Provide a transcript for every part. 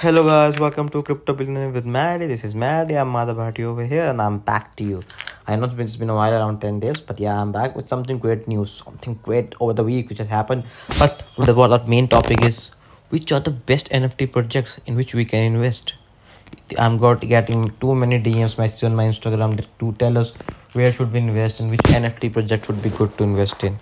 Hello guys, welcome to Crypto Billionaire with Maddy. This is Maddy. I'm Madhav Bhatia over here and I'm back to you. I know it's been a while, around 10 days, but yeah, I'm back with something great news, something great over the week which has happened. But what our main topic is, which are the best NFT projects in which we can invest? I'm getting too many DMs messages on my Instagram to tell us where should we invest and which NFT project would be good to invest in.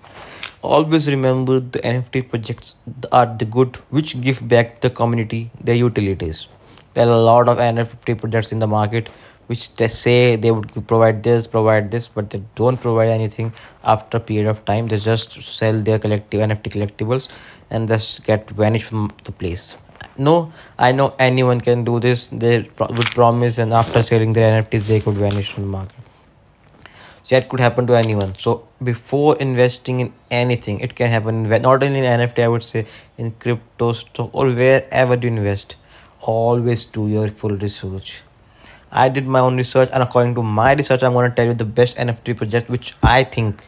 Always remember the NFT projects are the good which give back the community their utilities. There are a lot of NFT projects in the market which they say they would provide this, but they don't provide anything after a period of time. They just sell their NFT collectibles and just get vanished from the place. No, I know anyone can do this. They would promise and after selling their NFTs they could vanish from the market. So that could happen to anyone. So before investing in anything, it can happen not only in NFT, I would say in crypto, stock, or wherever you invest. Always do your full research. I did my own research, and according to my research, I'm going to tell you the best NFT project which I think.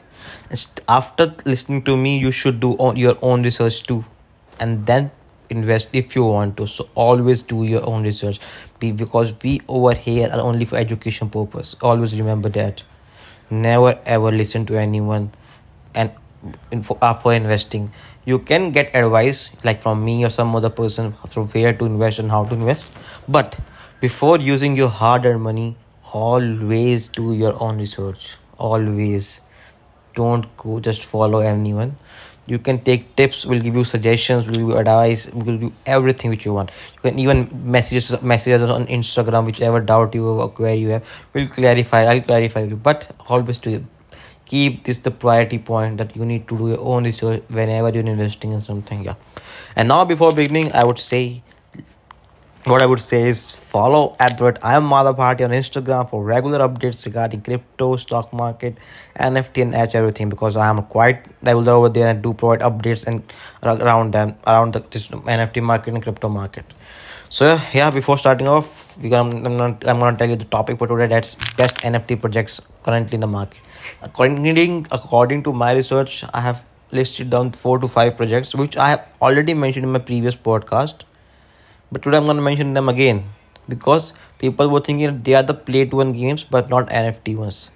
After listening to me, you should do your own research too, and then invest if you want to. So always do your own research, because we over here are only for education purpose. Always remember that. Never ever listen to anyone and for investing. You can get advice like from me or some other person from where to invest and how to invest, but before using your hard-earned money, always do your own research. Always don't go just follow anyone. You can take tips, we'll give you suggestions, we'll give you advice, we'll give you everything which you want. You can even message us on Instagram, whichever doubt you have or query you have, we'll clarify, I'll clarify you. But always do keep this the priority point that you need to do your own research whenever you're investing in something. Yeah. And now before beginning, I would say is follow @ I am Madhav Bhatia on Instagram for regular updates regarding crypto, stock market, NFT and everything, because I am quite regular over there and do provide updates and around the NFT market and crypto market. So yeah, before starting off, I'm gonna tell you the topic for today. That's best NFT projects currently in the market. According to my research, I have listed down 4 to 5 projects which I have already mentioned in my previous podcast. But today I'm going to mention them again, because people were thinking they are the play-to-earn games but not NFT ones.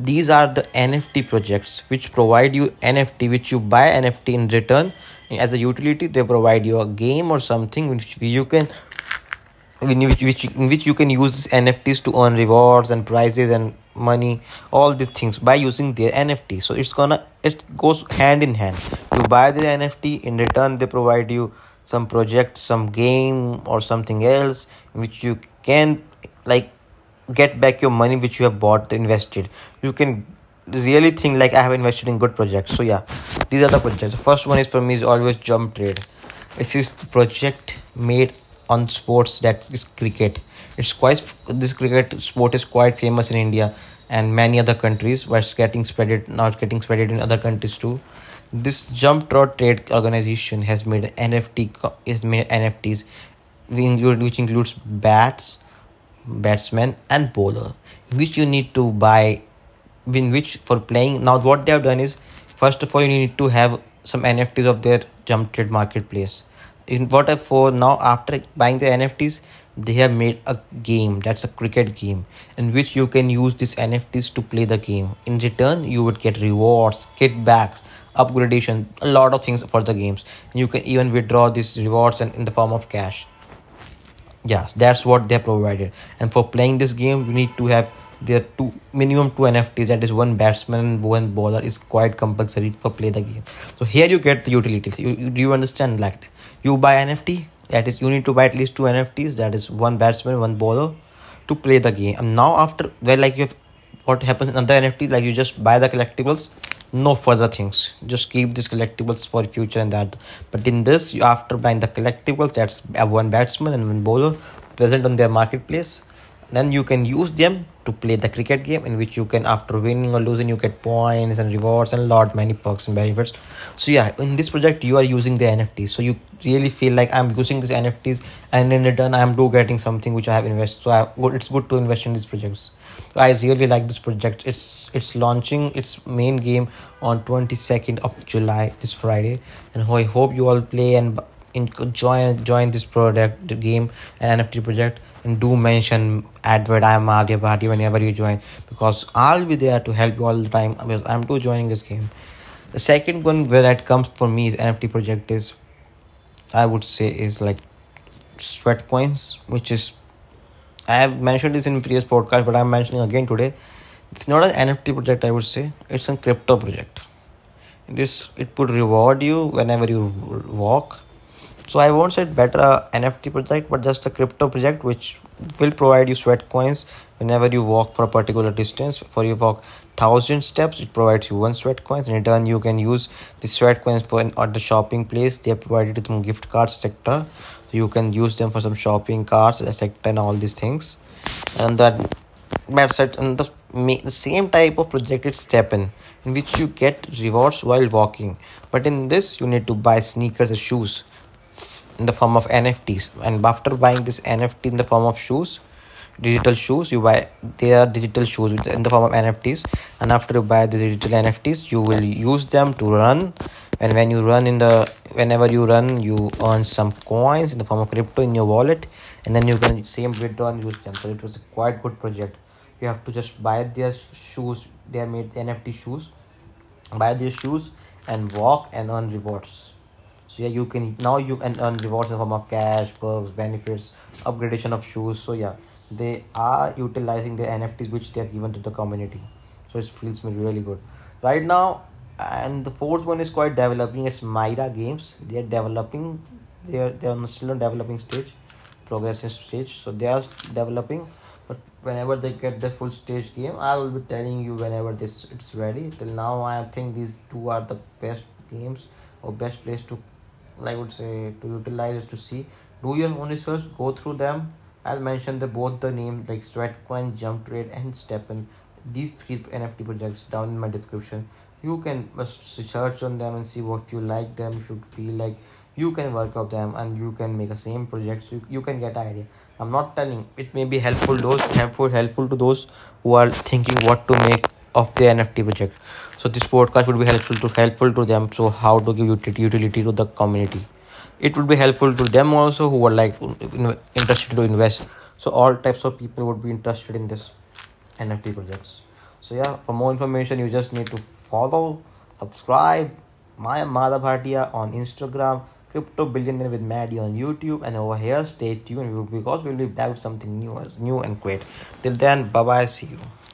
These are the NFT projects which provide you NFT, which you buy NFT in return. And as a utility, they provide you a game or something in which you can use NFTs to earn rewards and prizes and money, all these things by using their NFT. So it goes hand in hand. You buy the NFT, in return they provide you some project, some game or something else in which you can get back your money which you have bought, invested. You can really think like I have invested in good projects. So yeah, these are the projects. The first one is for me is always Jump Trade. This is the project made on sports, that is cricket. This cricket sport is quite famous in India and many other countries, where it's getting spreaded in other countries too. This Jump Trade organization has made NFTs, which includes bats, batsmen, and bowler, which you need to buy. In which for playing now, what they have done is, first of all, you need to have some NFTs of their Jump Trade marketplace. In what for now, after buying the NFTs, they have made a game, that's a cricket game, in which you can use these NFTs to play the game. In return, you would get rewards, kickbacks, upgradation, a lot of things for the games. You can even withdraw these rewards and in the form of cash. Yes, that's what they provided. And for playing this game, you need to have their minimum two NFTs, that is one batsman and one bowler, is quite compulsory for play the game. So here you get the utilities. Do you understand? Like, you buy NFT, that is, you need to buy at least 2 NFTs, that is one batsman, one bowler, to play the game. And now after, what happens in other NFT, like you just buy the collectibles, no further things, just keep these collectibles for future and that. But in this, after buying the collectibles, that's one batsman and one bowler present on their marketplace, then you can use them to play the cricket game, in which you can, after winning or losing, you get points and rewards and many perks and benefits. So yeah, in this project you are using the NFTs, so you really feel like I'm using these NFTs and in return I'm getting something which I have invested. So it's good to invest in these projects. I really like this project. It's launching its main game on 22nd of July, this Friday, and I hope you all play and join this product game and NFT project, and do mention advert I am Madhav Bhatia whenever you join, because I'll be there to help you all the time, because I'm too joining this game. The second one where that comes for me is NFT project is, I would say, is like Sweatcoins, which is, I have mentioned this in previous podcast, but I'm mentioning again today. It's not an NFT project, I would say. It's a crypto project. It would reward you whenever you walk. So I won't say better NFT project, but just a crypto project which will provide you sweat coins whenever you walk for a particular distance. For you walk 1,000 steps, it provides you 1 sweat coins. In return, you can use the sweat coins for at the shopping place. They provided some gift cards, etc. So you can use them for some shopping cards, etc. and all these things. And that's it. And the same type of project is STEPN, in which you get rewards while walking. But in this, you need to buy sneakers or shoes in the form of NFTs, and after buying this NFT in the form of shoes, digital shoes, you buy their digital shoes in the form of NFTs, and after you buy these digital NFTs, you will use them to run, and when you run whenever you run, you earn some coins in the form of crypto in your wallet, and then you can same withdraw and use them. So it was a quite good project. You have to just buy their shoes, they are made NFT shoes, buy their shoes and walk and earn rewards. So yeah, you can now earn rewards in the form of cash, perks, benefits, upgradation of shoes. So yeah, they are utilizing the NFTs which they are given to the community. So it feels me really good right now. And the fourth one is quite developing. It's Myra Games. They are developing. They are still on developing stage, progressing stage. So they are developing. But whenever they get the full stage game, I will be telling you whenever it's ready. Till now, I think these two are the best games or best place to, I would say, to utilize, to see. Do your own research, go through them. I'll mention both the names like Sweatcoin, Jump Trade, and STEPN. These three NFT projects down in my description. You can search on them and see what you like them. If you feel like you can work on them and you can make the same project, so you can get an idea. I'm not telling, it may be helpful to those who are thinking what to make of the NFT project. So this podcast would be helpful to them. So how to give utility to the community. It would be helpful to them also who are interested to invest. So all types of people would be interested in this NFT projects. So yeah, for more information, you just need to follow, subscribe my Madhav Bhatia on Instagram, Crypto Billionaire with Maddie on YouTube, and over here. Stay tuned because we'll be back with something new and great. Till then, bye bye. See you.